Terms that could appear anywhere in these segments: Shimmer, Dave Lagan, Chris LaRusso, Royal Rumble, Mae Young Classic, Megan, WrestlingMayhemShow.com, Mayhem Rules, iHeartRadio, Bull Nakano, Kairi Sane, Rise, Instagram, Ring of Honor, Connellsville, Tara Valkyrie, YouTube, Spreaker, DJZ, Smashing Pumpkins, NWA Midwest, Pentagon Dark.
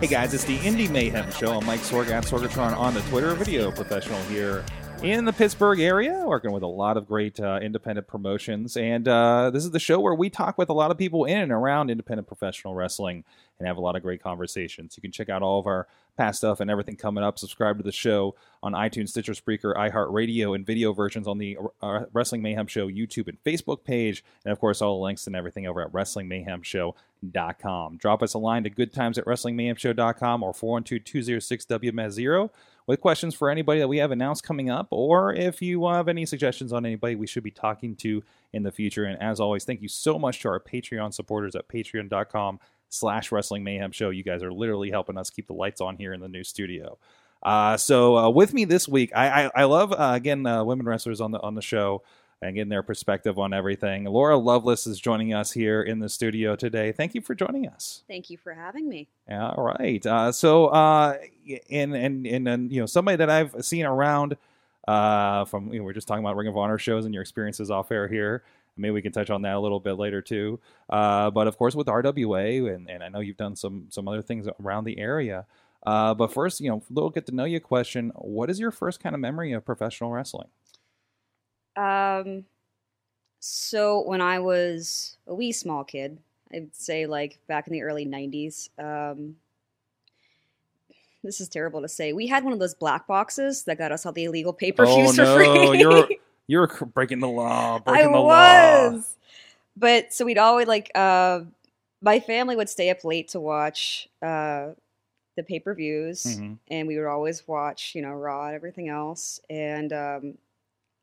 Hey guys, it's the Indie Mayhem Show. I'm Mike Sorg at Sorgatron on the Twitter, video professional here in the Pittsburgh area, working with a lot of great independent promotions. And this is the show where we talk with a lot of people in and around independent professional wrestling and have a lot of great conversations. You can check out all of our past stuff and everything coming up. Subscribe to the show on iTunes, Stitcher, Spreaker, iHeartRadio, and video versions on the Wrestling Mayhem Show YouTube and Facebook page. And, of course, all the links and everything over at WrestlingMayhemShow.com. Drop us a line to goodtimes at WrestlingMayhemShow.com or 412-206-WMS0 with questions for anybody that we have announced coming up, or if you have any suggestions on anybody we should be talking to in the future. And, as always, thank you so much to our Patreon supporters at Patreon.com/Wrestling Mayhem Show. You guys are literally helping us keep the lights on here in the new studio. So with me this week, I love, again, women wrestlers on the show and getting their perspective on everything. Laura Loveless is joining us here in the studio today. Thank you for joining us. Thank you for having me. All right. So, you know, somebody that I've seen around from, you know, we're just talking about Ring of Honor shows and your experiences off air here. Maybe we can touch on that a little bit later, too. But, of course, with RWA, and I know you've done some other things around the area. But first, you know, little get-to-know-you question. What is your first kind of memory of professional wrestling? So when I was a wee small kid, I'd say, like, back in the early 90s, this is terrible to say. We had one of those black boxes that got us all the illegal pay-per-views for free. You were breaking the law. I was. But so we'd always like, my family would stay up late to watch the pay-per-views, mm-hmm. and we would always watch, you know, Raw and everything else. And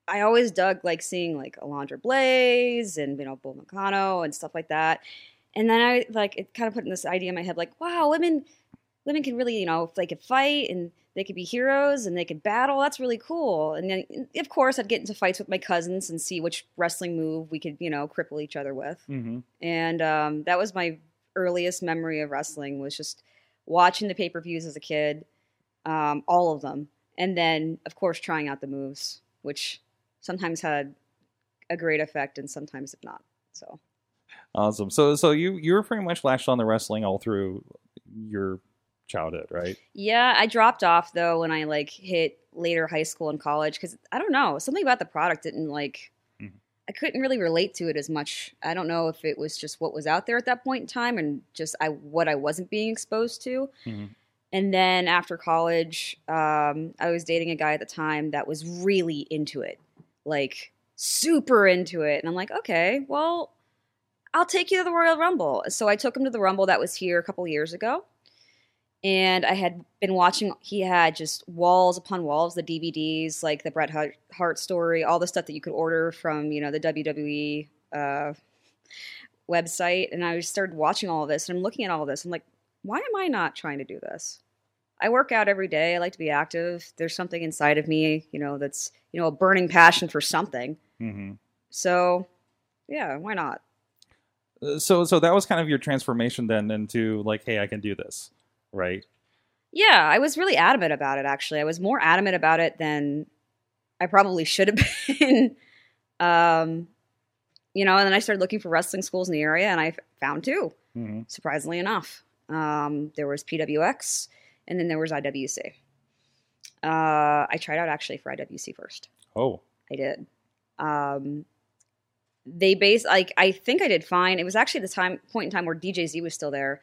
I always dug like seeing like Alondra Blaze and, you know, Bull Nakano and stuff like that. And then I like it kind of put in this idea in my head like, wow, women can really, you know, if they could fight and they could be heroes and they could battle. That's really cool. And then, of course, I'd get into fights with my cousins and see which wrestling move we could, you know, cripple each other with. Mm-hmm. And that was my earliest memory of wrestling, was just watching the pay-per-views as a kid, all of them. And then, of course, trying out the moves, which sometimes had a great effect and sometimes did not. So awesome. So you were pretty much latched on the wrestling all through your childhood, right? Yeah, I dropped off though when I like hit later high school and college, because I don't know, something about the product didn't like, mm-hmm. I couldn't really relate to it as much. I don't know if it was just what was out there at that point in time and just what I wasn't being exposed to. Mm-hmm. And then after college, I was dating a guy at the time that was really into it, like super into it, and I'm like, okay, well, I'll take you to the Royal Rumble. So I took him to the Rumble that was here a couple years ago. And I had been watching, he had just walls upon walls, the DVDs, like the Bret Hart story, all the stuff that you could order from, you know, the WWE website. And I just started watching all of this, and I'm looking at all of this. I'm like, why am I not trying to do this? I work out every day. I like to be active. There's something inside of me, you know, that's, you know, a burning passion for something. Mm-hmm. So, yeah, why not? So that was kind of your transformation then into like, hey, I can do this. Right. Yeah, I was really adamant about it, actually. I was more adamant about it than I probably should have been. You know, and then I started looking for wrestling schools in the area, and I found two, mm-hmm. surprisingly enough. There was PWX, and then there was IWC. I tried out, actually, for IWC first. Oh. I did. I think I did fine. It was actually the point in time where DJZ was still there.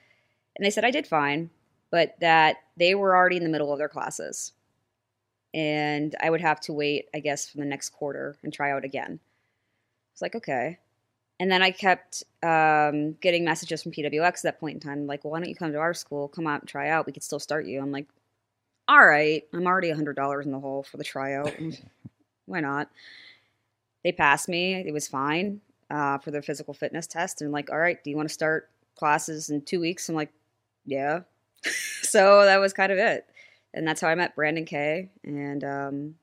And they said I did fine, but that they were already in the middle of their classes. And I would have to wait, I guess, for the next quarter and try out again. It's like, okay. And then I kept getting messages from PWX at that point in time. Like, well, why don't you come to our school? Come out and try out. We could still start you. I'm like, all right. I'm already $100 in the hole for the tryout. Why not? They passed me. It was fine for their physical fitness test. And like, all right, do you want to start classes in 2 weeks? I'm like, yeah. So that was kind of it. And that's how I met Brandon Kay. And that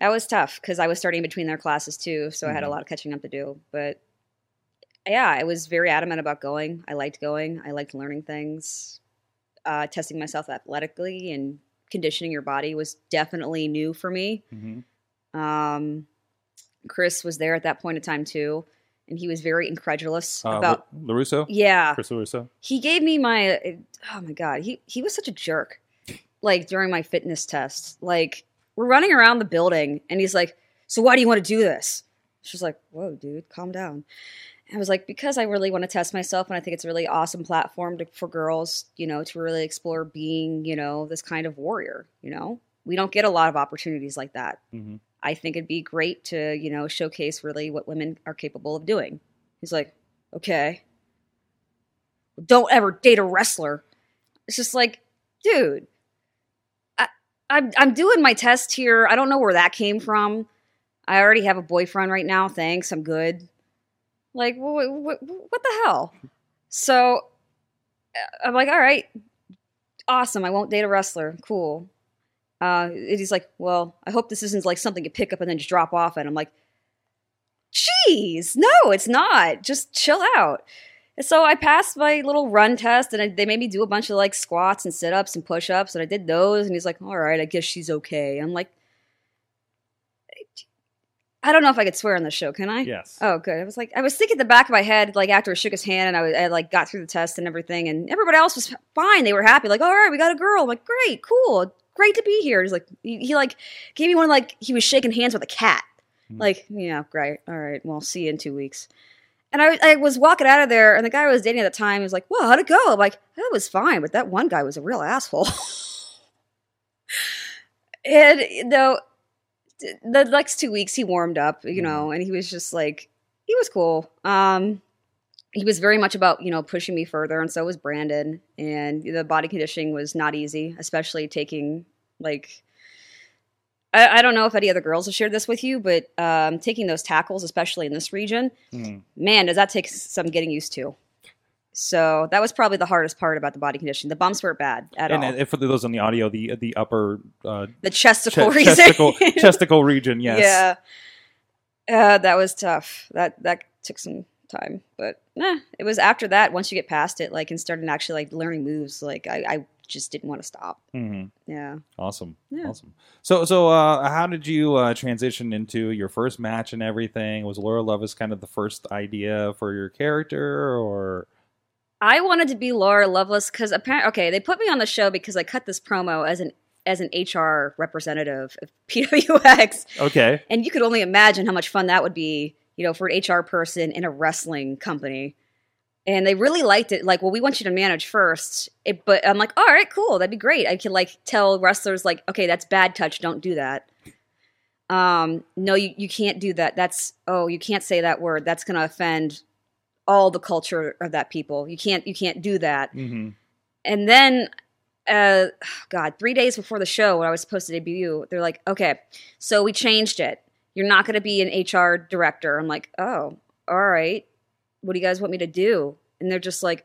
was tough because I was starting between their classes too. So I had a lot of catching up to do. But yeah, I was very adamant about going. I liked going. I liked learning things. Testing myself athletically and conditioning your body was definitely new for me. Mm-hmm. Chris was there at that point in time too. And he was very incredulous about LaRusso. Yeah, Chris LaRusso. He gave me my He was such a jerk. Like during my fitness test, like we're running around the building, and he's like, "So why do you want to do this?" She's like, "Whoa, dude, calm down." And I was like, "Because I really want to test myself, and I think it's a really awesome platform for girls, you know, to really explore being, you know, this kind of warrior. You know, we don't get a lot of opportunities like that." Mm-hmm. I think it'd be great to, you know, showcase really what women are capable of doing. He's like, okay, don't ever date a wrestler. It's just like, dude, I'm doing my test here. I don't know where that came from. I already have a boyfriend right now. Thanks. I'm good. Like, what the hell? So I'm like, all right, awesome. I won't date a wrestler. Cool. And he's like, well, I hope this isn't like something you pick up and then just drop off. And I'm like, geez, no, it's not. Just chill out. And so I passed my little run test, and they made me do a bunch of like squats and sit-ups and push-ups. And I did those. And he's like, all right, I guess she's okay. I'm like, I don't know if I could swear on the show. Can I? Yes. Oh, good. I was like, I was thinking the back of my head, like after I shook his hand and I like got through the test and everything. And everybody else was fine. They were happy. Like, all right, we got a girl. I'm like, great, cool. Great to be here. He's like, he like gave me one, like he was shaking hands with a cat. Like, yeah, great. All right. Well, see you in 2 weeks. And I was walking out of there, and the guy I was dating at the time was like, well, how'd it go? I'm like, that was fine. But that one guy was a real asshole. And you know, the next 2 weeks he warmed up, you know, and he was just like, he was cool. He was very much about, you know, pushing me further, and so was Brandon. And the body conditioning was not easy, especially taking, like, I don't know if any other girls have shared this with you, but taking those tackles, especially in this region, man, does that take some getting used to. So that was probably the hardest part about the body conditioning. The bumps weren't bad at all. And for those on the audio, the upper... the chesticle region. Chesticle region, yes. Yeah. That was tough. That took some... time, but it was after that, once you get past it, like, and started actually like learning moves, like I just didn't want to stop. Yeah. Awesome. So how did you transition into your first match and everything? Was Laura Loveless kind of the first idea for your character, or? I wanted to be Laura Loveless because apparently, they put me on the show because I cut this promo as an HR representative of PWX. Okay. And you could only imagine how much fun that would be, you know, for an HR person in a wrestling company. And they really liked it. Like, well, we want you to manage first. But I'm like, all right, cool. That'd be great. I could, like, tell wrestlers, like, okay, that's bad touch. Don't do that. No, you can't do that. That's, you can't say that word. That's going to offend all the culture of that people. You can't do that. Mm-hmm. And then... 3 days before the show when I was supposed to debut, they're like, okay, so we changed it. You're not going to be an HR director. I'm like, oh, all right. What do you guys want me to do? And they're just like,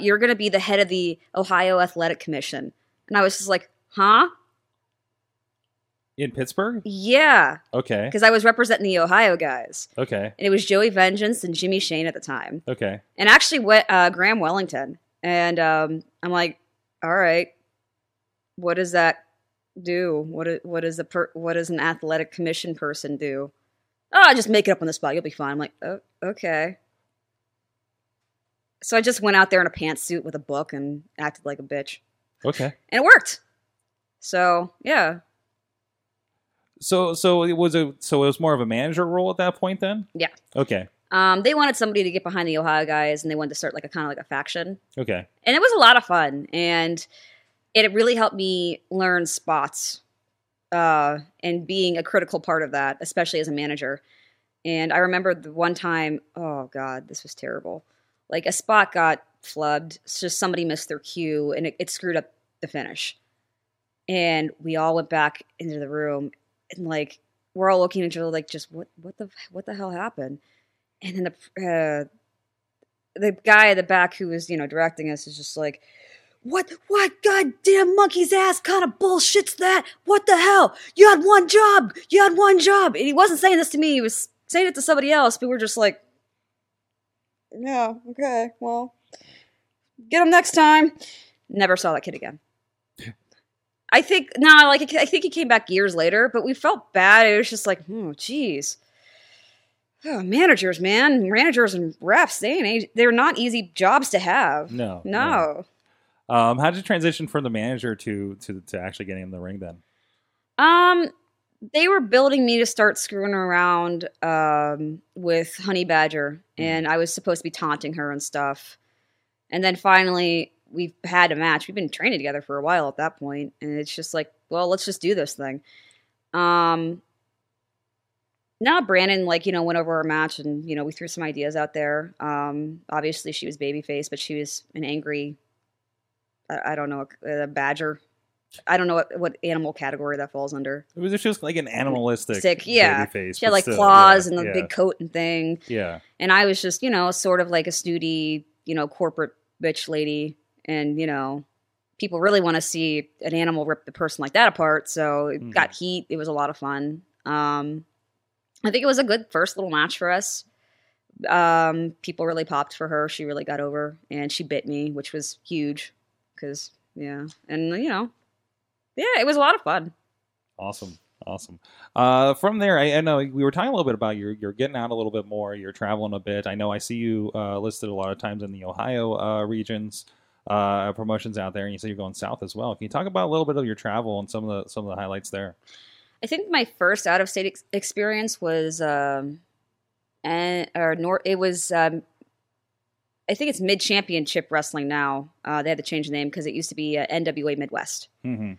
you're going to be the head of the Ohio Athletic Commission. And I was just like, huh? In Pittsburgh? Yeah. Okay. Because I was representing the Ohio guys. Okay. And it was Joey Vengeance and Jimmy Shane at the time. Okay. And actually Graham Wellington. And I'm like, all right, what does that do? What does an athletic commission person do? Oh, just make it up on the spot. You'll be fine. I'm like, oh, okay. So I just went out there in a pantsuit with a book and acted like a bitch. Okay. And it worked. So, yeah. So it was more of a manager role at that point then? Yeah. Okay. They wanted somebody to get behind the Ohio guys, and they wanted to start like a faction. Okay. And it was a lot of fun, and it really helped me learn spots and being a critical part of that, especially as a manager. And I remember the one time, oh God, this was terrible. Like a spot got flubbed. It's just somebody missed their cue, and it screwed up the finish. And we all went back into the room, and like we're all looking at each other like, just what the hell happened? And then the guy at the back who was, you know, directing us is just like, what goddamn monkey's ass kind of bullshit's that? What the hell? You had one job. And he wasn't saying this to me. He was saying it to somebody else. But we're just like, no, okay, well, get him next time. Never saw that kid again. I think he came back years later, but we felt bad. It was just like, geez. Oh, managers and refs, they're not easy jobs to have. No. How did you transition from the manager to actually getting in the ring then? They were building me to start screwing around with Honey Badger, and I was supposed to be taunting her and stuff. And then finally, we've had a match. We've been training together for a while at that point, and it's just like, well, let's just do this thing. Now Brandon, went over our match, and, we threw some ideas out there. Obviously, she was babyface, but she was an angry, I don't know, a badger. I don't know what animal category that falls under. It was just like an animalistic babyface. She had claws and the big coat and thing. Yeah. And I was just, sort of like a snooty, corporate bitch lady. And, people really want to see an animal rip the person like that apart. So it got heat. It was a lot of fun. I think it was a good first little match for us. People really popped for her. She really got over, and she bit me, which was huge. Because, it was a lot of fun. Awesome. From there, I know we were talking a little bit about you're getting out a little bit more. You're traveling a bit. I know I see you listed a lot of times in the Ohio regions, promotions out there, and you say you're going south as well. Can you talk about a little bit of your travel and some of the highlights there? I think my first out-of-state experience was, I think it's Mid-Championship Wrestling now. They had to change the name because it used to be NWA Midwest. Mm-hmm.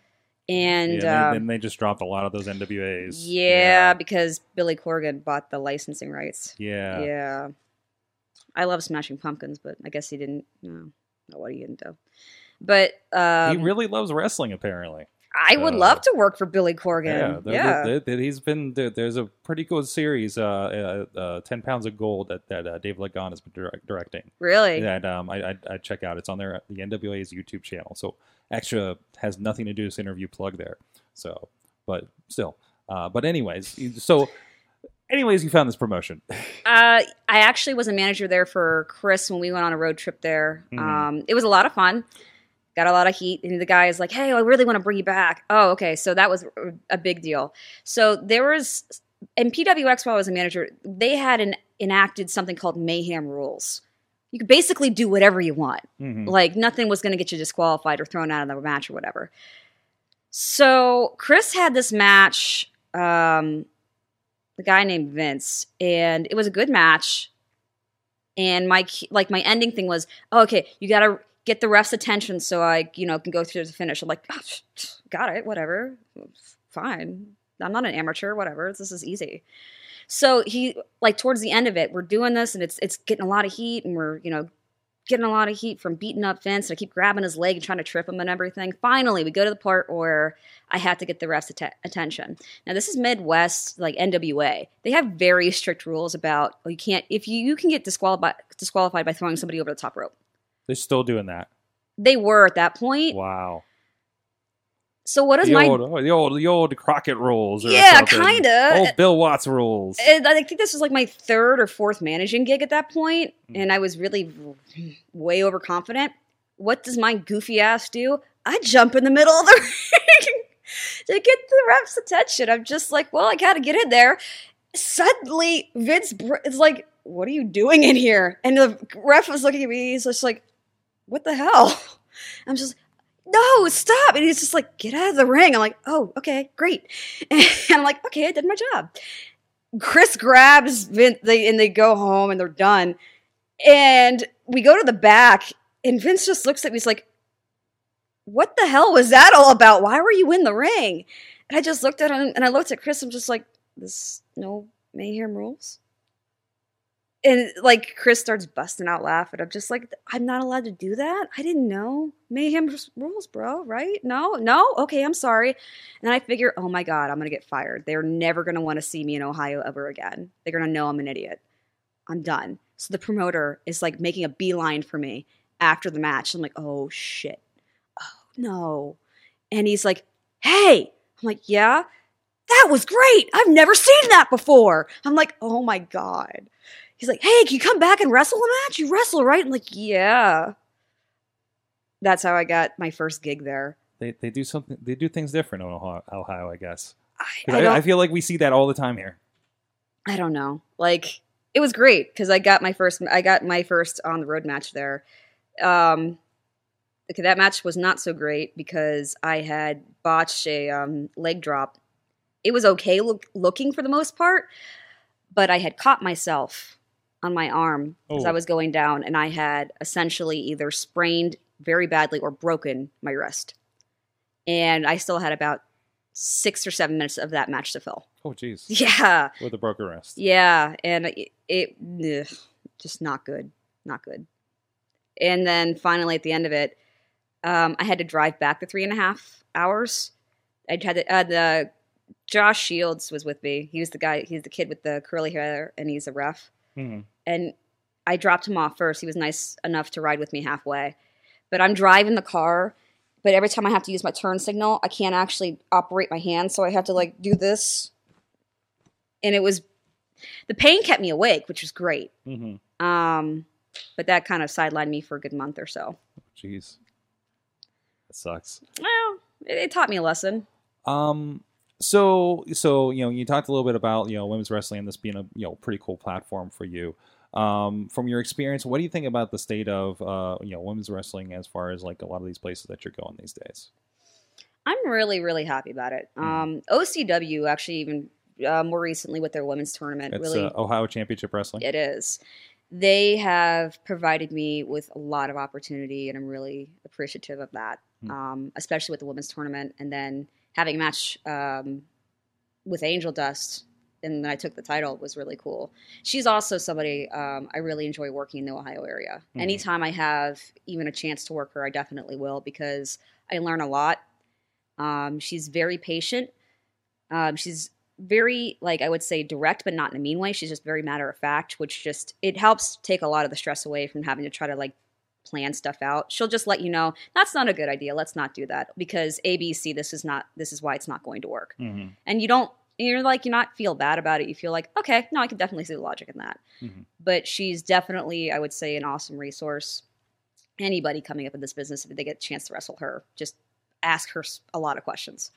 And they just dropped a lot of those NWAs. Yeah, because Billy Corgan bought the licensing rights. Yeah. I love Smashing Pumpkins, but I guess he didn't. No, not what he didn't do. But he really loves wrestling, apparently. I would love to work for Billy Corgan. There's a pretty cool series, 10 Pounds of Gold, that Dave Lagan has been directing. Really? That I check out. It's on the NWA's YouTube channel. So extra has nothing to do with this interview plug there. So, but still. But anyways, you found this promotion. I actually was a manager there for Chris when we went on a road trip there. Mm-hmm. It was a lot of fun. Got a lot of heat, and the guy is like, hey, I really want to bring you back. Oh, okay. So that was a big deal. So there was, in PWX, while I was a manager, they had enacted something called Mayhem Rules. You could basically do whatever you want. Mm-hmm. Nothing was going to get you disqualified or thrown out of the match or whatever. So Chris had this match, the guy named Vince, and it was a good match. And my ending thing was, oh, okay, you got to get the ref's attention so I, can go through the finish. I'm like, oh, got it, whatever. Fine. I'm not an amateur, whatever. This is easy. So he, towards the end of it, we're doing this, and it's getting a lot of heat, and we're, getting a lot of heat from beating up Vince, and I keep grabbing his leg and trying to trip him and everything. Finally, we go to the part where I had to get the ref's attention. Now, this is Midwest, NWA. They have very strict rules about, you can't, if you can get disqualified by throwing somebody over the top rope. They're still doing that. They were at that point. Wow. So what is the old Crockett rules? Or something. Kind of old Bill Watts rules. And I think this was my third or fourth managing gig at that point, and I was really way overconfident. What does my goofy ass do? I jump in the middle of the ring to get the ref's attention. I'm just like, well, I gotta get in there. Suddenly, Vince is like, "What are you doing in here?" And the ref was looking at me. He's just like, what the hell? I'm just like, no, stop. And he's just like, get out of the ring. I'm like, oh, okay, great. And I'm like, okay, I did my job. Chris grabs Vince, and they go home, and they're done. And we go to the back, and Vince just looks at me. He's like, what the hell was that all about? Why were you in the ring? And I just looked at him, and I looked at Chris. I'm just like, there's no Mayhem Rules. And Chris starts busting out laughing. I'm just like, I'm not allowed to do that? I didn't know. Mayhem rules, bro, right? No? Okay, I'm sorry. And I figure, oh my God, I'm going to get fired. They're never going to want to see me in Ohio ever again. They're going to know I'm an idiot. I'm done. So the promoter is like making a beeline for me after the match. I'm like, oh shit. Oh no. And he's like, hey. I'm like, yeah, that was great. I've never seen that before. I'm like, oh my God. He's like, hey, can you come back and wrestle a match? You wrestle, right? I'm like, yeah. That's how I got my first gig there. They do something. They do things different in Ohio, I guess. I feel like we see that all the time here. I don't know. Like, it was great because I got my first on the road match there. Okay, that match was not so great because I had botched a leg drop. It was okay looking for the most part, but I had caught myself on my arm because I was going down, and I had essentially either sprained very badly or broken my wrist. And I still had about 6 or 7 minutes of that match to fill. Oh, geez. Yeah. With a broken wrist. Yeah. And it just not good. Not good. And then finally at the end of it, I had to drive back the 3.5 hours. I had the Josh Shields was with me. He was the guy. He's the kid with the curly hair, and he's a ref. Mm-hmm. And I dropped him off first. He was nice enough to ride with me halfway. But I'm driving the car, but every time I have to use my turn signal, I can't actually operate my hand, so I have to like do this. And it was the pain kept me awake, which was great. Mm-hmm. But that kind of sidelined me for a good month or so. Jeez, that sucks. Well, it taught me a lesson. So you know, you talked a little bit about, you know, women's wrestling and this being a, you know, pretty cool platform for you. From your experience, what do you think about the state of you know, women's wrestling as far as like a lot of these places that you're going these days? I'm really, really happy about it. OCW actually, even more recently with their women's tournament, it's really Ohio Championship Wrestling. It is. They have provided me with a lot of opportunity, and I'm really appreciative of that. Especially with the women's tournament, and then having a match with Angel Dust. And then I took the title. It was really cool. She's also somebody I really enjoy working in the Ohio area. Mm-hmm. Anytime I have even a chance to work her, I definitely will, because I learn a lot. She's very patient. She's very, like, I would say direct, but not in a mean way. She's just very matter of fact, which just, it helps take a lot of the stress away from having to try to like plan stuff out. She'll just let you know, that's not a good idea. Let's not do that because ABC, this is why it's not going to work. Mm-hmm. And you're not feel bad about it. You feel like, okay, no, I can definitely see the logic in that. Mm-hmm. But she's definitely, I would say, an awesome resource. Anybody coming up in this business, if they get a chance to wrestle her, just ask her a lot of questions.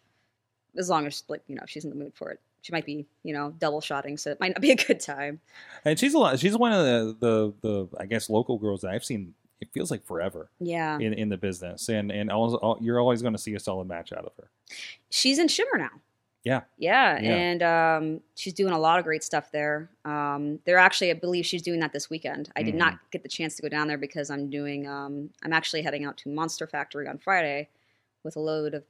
As long as, like, you know, she's in the mood for it. She might be, you know, double-shotting, so it might not be a good time. And she's one of the I guess, local girls that I've seen, it feels like forever. Yeah. In the business. And also, you're always going to see a solid match out of her. She's in Shimmer now. Yeah. Yeah. And she's doing a lot of great stuff there. They're actually, I believe she's doing that this weekend. I did not get the chance to go down there because I'm actually heading out to Monster Factory on Friday with a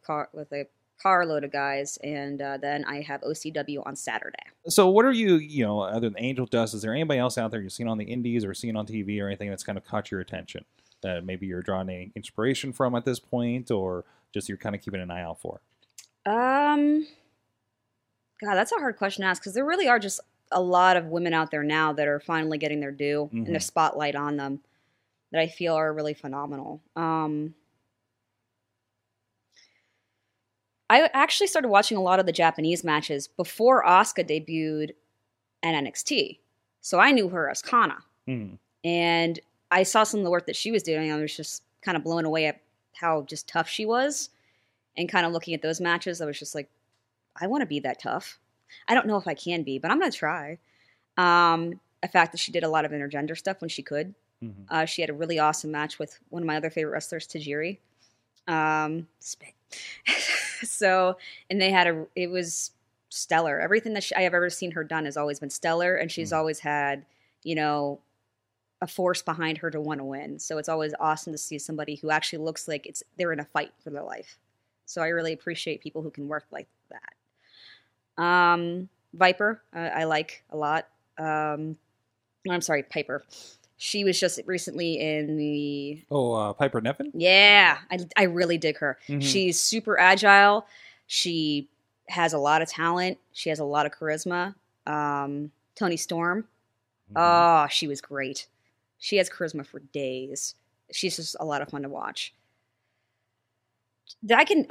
carload of guys. And then I have OCW on Saturday. So what are you know, other than Angel Dust, is there anybody else out there you've seen on the indies or seen on TV or anything that's kind of caught your attention that maybe you're drawing any inspiration from at this point, or just you're kind of keeping an eye out for? God, that's a hard question to ask because there really are just a lot of women out there now that are finally getting their due and the spotlight on them that I feel are really phenomenal. I actually started watching a lot of the Japanese matches before Asuka debuted at NXT. So I knew her as Kana. Mm. And I saw some of the work that she was doing. I was just kind of blown away at how just tough she was. And kind of looking at those matches, I was just like, I want to be that tough. I don't know if I can be, but I'm going to try. The fact that she did a lot of intergender stuff when she could. Mm-hmm. She had a really awesome match with one of my other favorite wrestlers, Tajiri. Spit. So, and they had it was stellar. Everything that I have ever seen her done has always been stellar. And she's always had, you know, a force behind her to want to win. So it's always awesome to see somebody who actually looks like they're in a fight for their life. So I really appreciate people who can work like that. Viper, I like a lot. I'm sorry, Piper. She was just recently in the... Piper Nevin? Yeah, I really dig her. Mm-hmm. She's super agile. She has a lot of talent. She has a lot of charisma. Tony Storm. Mm-hmm. Oh, she was great. She has charisma for days. She's just a lot of fun to watch. I could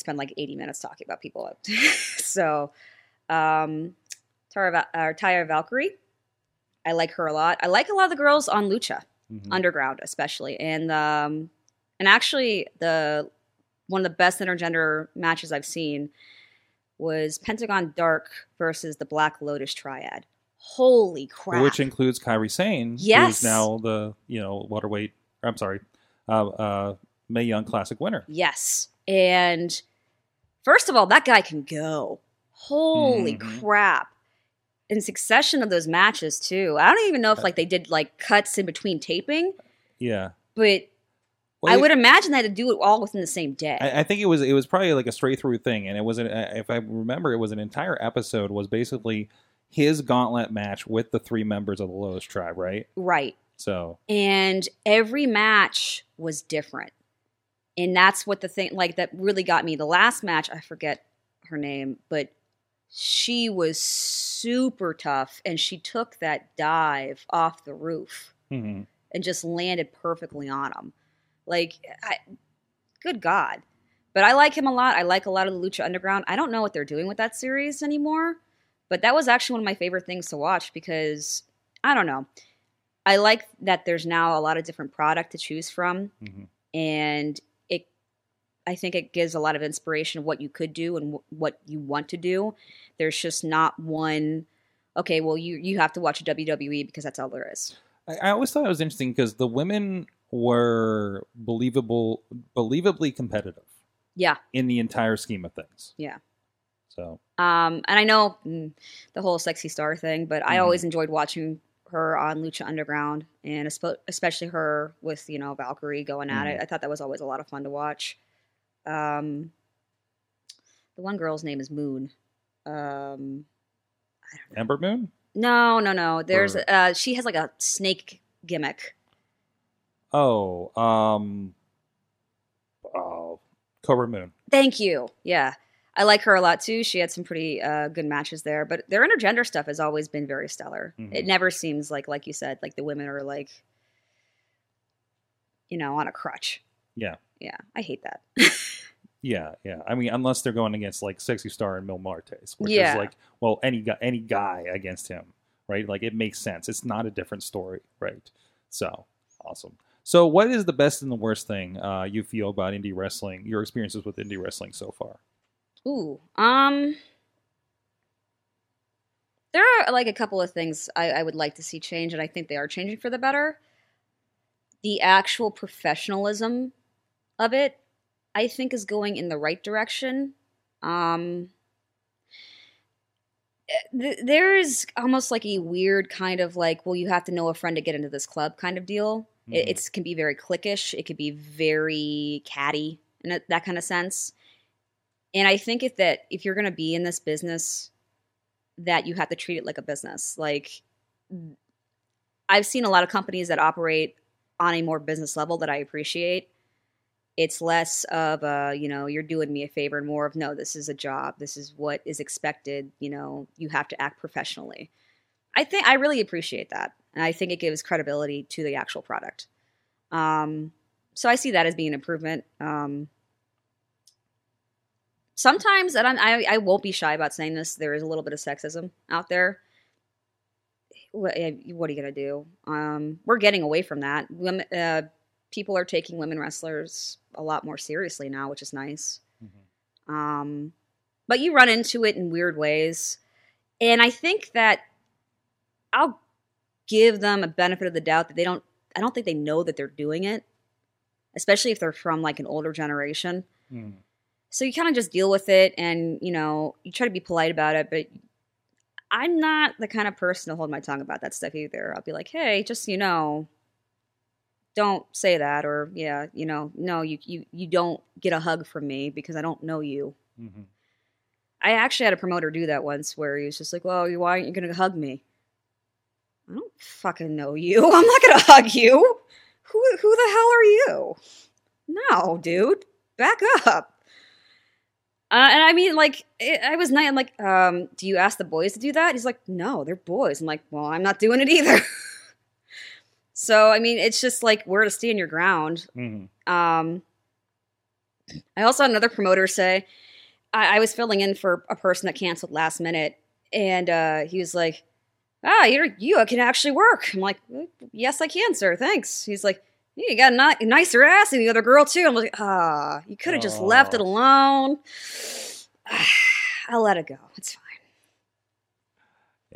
spend like 80 minutes talking about people. So, Tara Valkyrie, I like her a lot. I like a lot of the girls on Lucha Underground, especially, and actually one of the best intergender matches I've seen was Pentagon Dark versus the Black Lotus Triad. Holy crap! Which includes Kairi Sane, who's now the waterweight. I'm sorry, Mae Young Classic winner. Yes, and first of all, that guy can go. Holy crap! In succession of those matches too. I don't even know if they did cuts in between taping. Yeah, but I would imagine they had to do it all within the same day. I think it was probably like a straight through thing, and it was if I remember, it was an entire episode was basically his gauntlet match with the three members of the Lotus Tribe, right? Right. So and every match was different, and that's what the thing that really got me. The last match, I forget her name, but she was super tough, and she took that dive off the roof and just landed perfectly on him. Good God. But I like him a lot. I like a lot of the Lucha Underground. I don't know what they're doing with that series anymore, but that was actually one of my favorite things to watch because, I don't know, I like that there's now a lot of different product to choose from, and I think it gives a lot of inspiration of what you could do and what you want to do. There's just not one, okay, well, you have to watch WWE because that's all there is. I always thought it was interesting because the women were believably competitive. Yeah. In the entire scheme of things. Yeah. So. And I know the whole Sexy Star thing, but I always enjoyed watching her on Lucha Underground and especially her with, Valkyrie going at it. I thought that was always a lot of fun to watch. The one girl's name is Moon. I don't know. Ember Moon? No. There's she has a snake gimmick. Oh, Cobra Moon. Thank you. Yeah. I like her a lot too. She had some pretty good matches there, but their intergender stuff has always been very stellar. It never seems like you said, the women are on a crutch. Yeah. Yeah, I hate that. yeah. I mean, unless they're going against Sexy Star and Mil Martes, which is any guy against him, right? It makes sense. It's not a different story, right? So awesome. So, what is the best and the worst thing you feel about indie wrestling? Your experiences with indie wrestling so far? Ooh, there are a couple of things I would like to see change, and I think they are changing for the better. The actual professionalism of it, I think, is going in the right direction. There is almost a weird kind of you have to know a friend to get into this club kind of deal. It can be very cliquish. It could be very catty in that kind of sense. And I think if you're going to be in this business, that you have to treat it like a business. I've seen a lot of companies that operate on a more business level that I appreciate. It's less of a, you're doing me a favor and more of, no, this is a job. This is what is expected. You have to act professionally. I think I really appreciate that. And I think it gives credibility to the actual product. So I see that as being an improvement. Sometimes, and I won't be shy about saying this, there is a little bit of sexism out there. What are you going to do? We're getting away from that. People are taking women wrestlers a lot more seriously now, which is nice. But you run into it in weird ways. And I think that I'll give them a benefit of the doubt that I don't think they know that they're doing it, especially if they're from an older generation. So you kind of just deal with it and, you try to be polite about it, but I'm not the kind of person to hold my tongue about that stuff either. I'll be like, hey, just, don't say that, or no, you don't get a hug from me because I don't know you. I actually had a promoter do that once where he was just like, well, why aren't you going to hug me? I don't fucking know you. I'm not going to hug you. Who the hell are you? No, dude. Back up. And I mean, like, I was nice. I'm like, do you ask the boys to do that? He's like, no, they're boys. I'm like, well, I'm not doing it either. So, I mean, it's just like where to stand your ground. Mm-hmm. I also had another promoter say, I was filling in for a person that canceled last minute. And he was like, you can actually work. I'm like, yes, I can, sir. Thanks. He's like, you got a nicer ass than the other girl, too. I'm like, you could have just left it alone. I'll let it go. It's fine.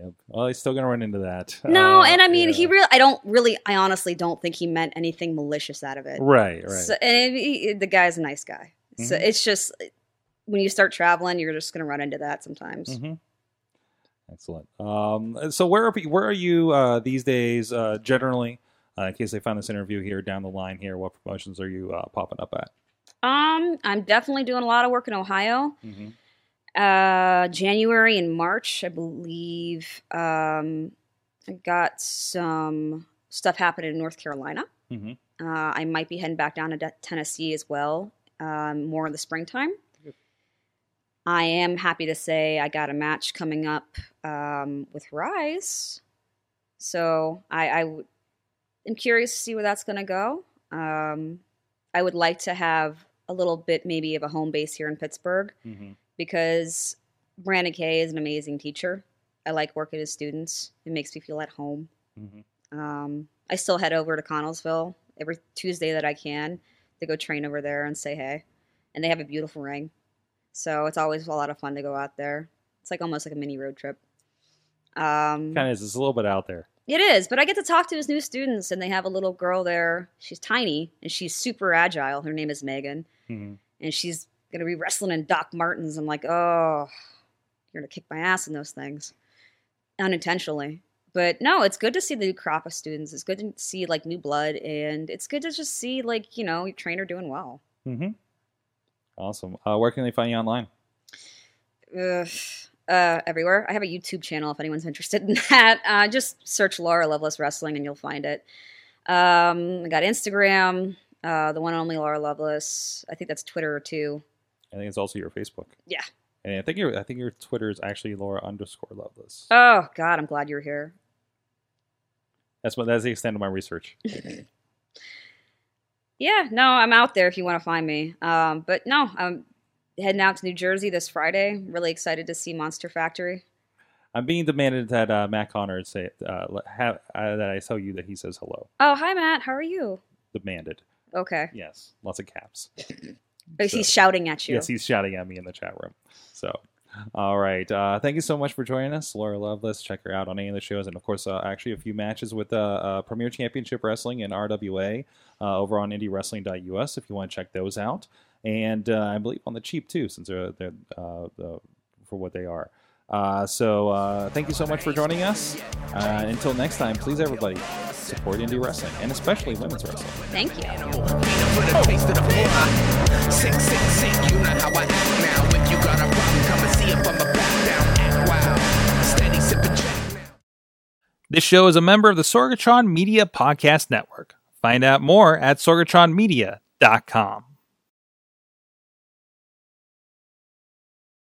Yep. Well, he's still going to run into that. No, and I mean, I honestly don't think he meant anything malicious out of it. Right. So, and the guy's a nice guy. Mm-hmm. So it's just, when you start traveling, you're just going to run into that sometimes. Mm-hmm. Excellent. So where are you these days generally? In case they found this interview here down the line here, what promotions are you popping up at? I'm definitely doing a lot of work in Ohio. Mm-hmm. January and March, I believe. I got some stuff happening in North Carolina. Mm-hmm. I might be heading back down to Tennessee as well, more in the springtime. I am happy to say I got a match coming up with Rise. So I'm curious to see where that's going to go. I would like to have a little bit maybe of a home base here in Pittsburgh, mm-hmm. because Brandon Kay is an amazing teacher. I like working with students. It makes me feel at home. Mm-hmm. I still head over to Connellsville every Tuesday that I can to go train over there and say hey. And they have a beautiful ring. So it's always a lot of fun to go out there. It's like almost like a mini road trip. Kind of is. It's a little bit out there. It is, but I get to talk to his new students, and they have a little girl there. She's tiny, and she's super agile. Her name is Megan, mm-hmm. and she's going to be wrestling in Doc Martens. I'm like, oh, you're going to kick my ass in those things unintentionally. But no, it's good to see the new crop of students. It's good to see, like, new blood, and it's good to just see, like, you know, your trainer doing well. Mm-hmm. Awesome. Where can they find you online? Everywhere. I have a YouTube channel if anyone's interested in that. Just search Laura Loveless Wrestling and you'll find it. I got Instagram, the one and only Laura Loveless. I think that's Twitter too. I think it's also your Facebook. Yeah. And I think your Twitter is actually Laura_Loveless. Oh God, I'm glad you're here. That's the extent of my research. Yeah, no, I'm out there if you want to find me. But no, I'm heading out to New Jersey this Friday. Really excited to see Monster Factory. I'm being demanded that Matt Connor say that I tell you that he says hello. Oh, hi, Matt. How are you? Demanded. Okay. Yes. Lots of caps. He's shouting at you. Yes, he's shouting at me in the chat room. So, all right. Thank you so much for joining us, Laura Loveless. Check her out on any of the shows. And, of course, actually a few matches with Premier Championship Wrestling and RWA over on indiewrestling.us if you want to check those out. And I believe on the cheap, too, since they're for what they are. So thank you so much for joining us. Until next time, please, everybody, support indie wrestling, and especially women's wrestling. Thank you. This show is a member of the Sorgatron Media Podcast Network. Find out more at sorgatronmedia.com.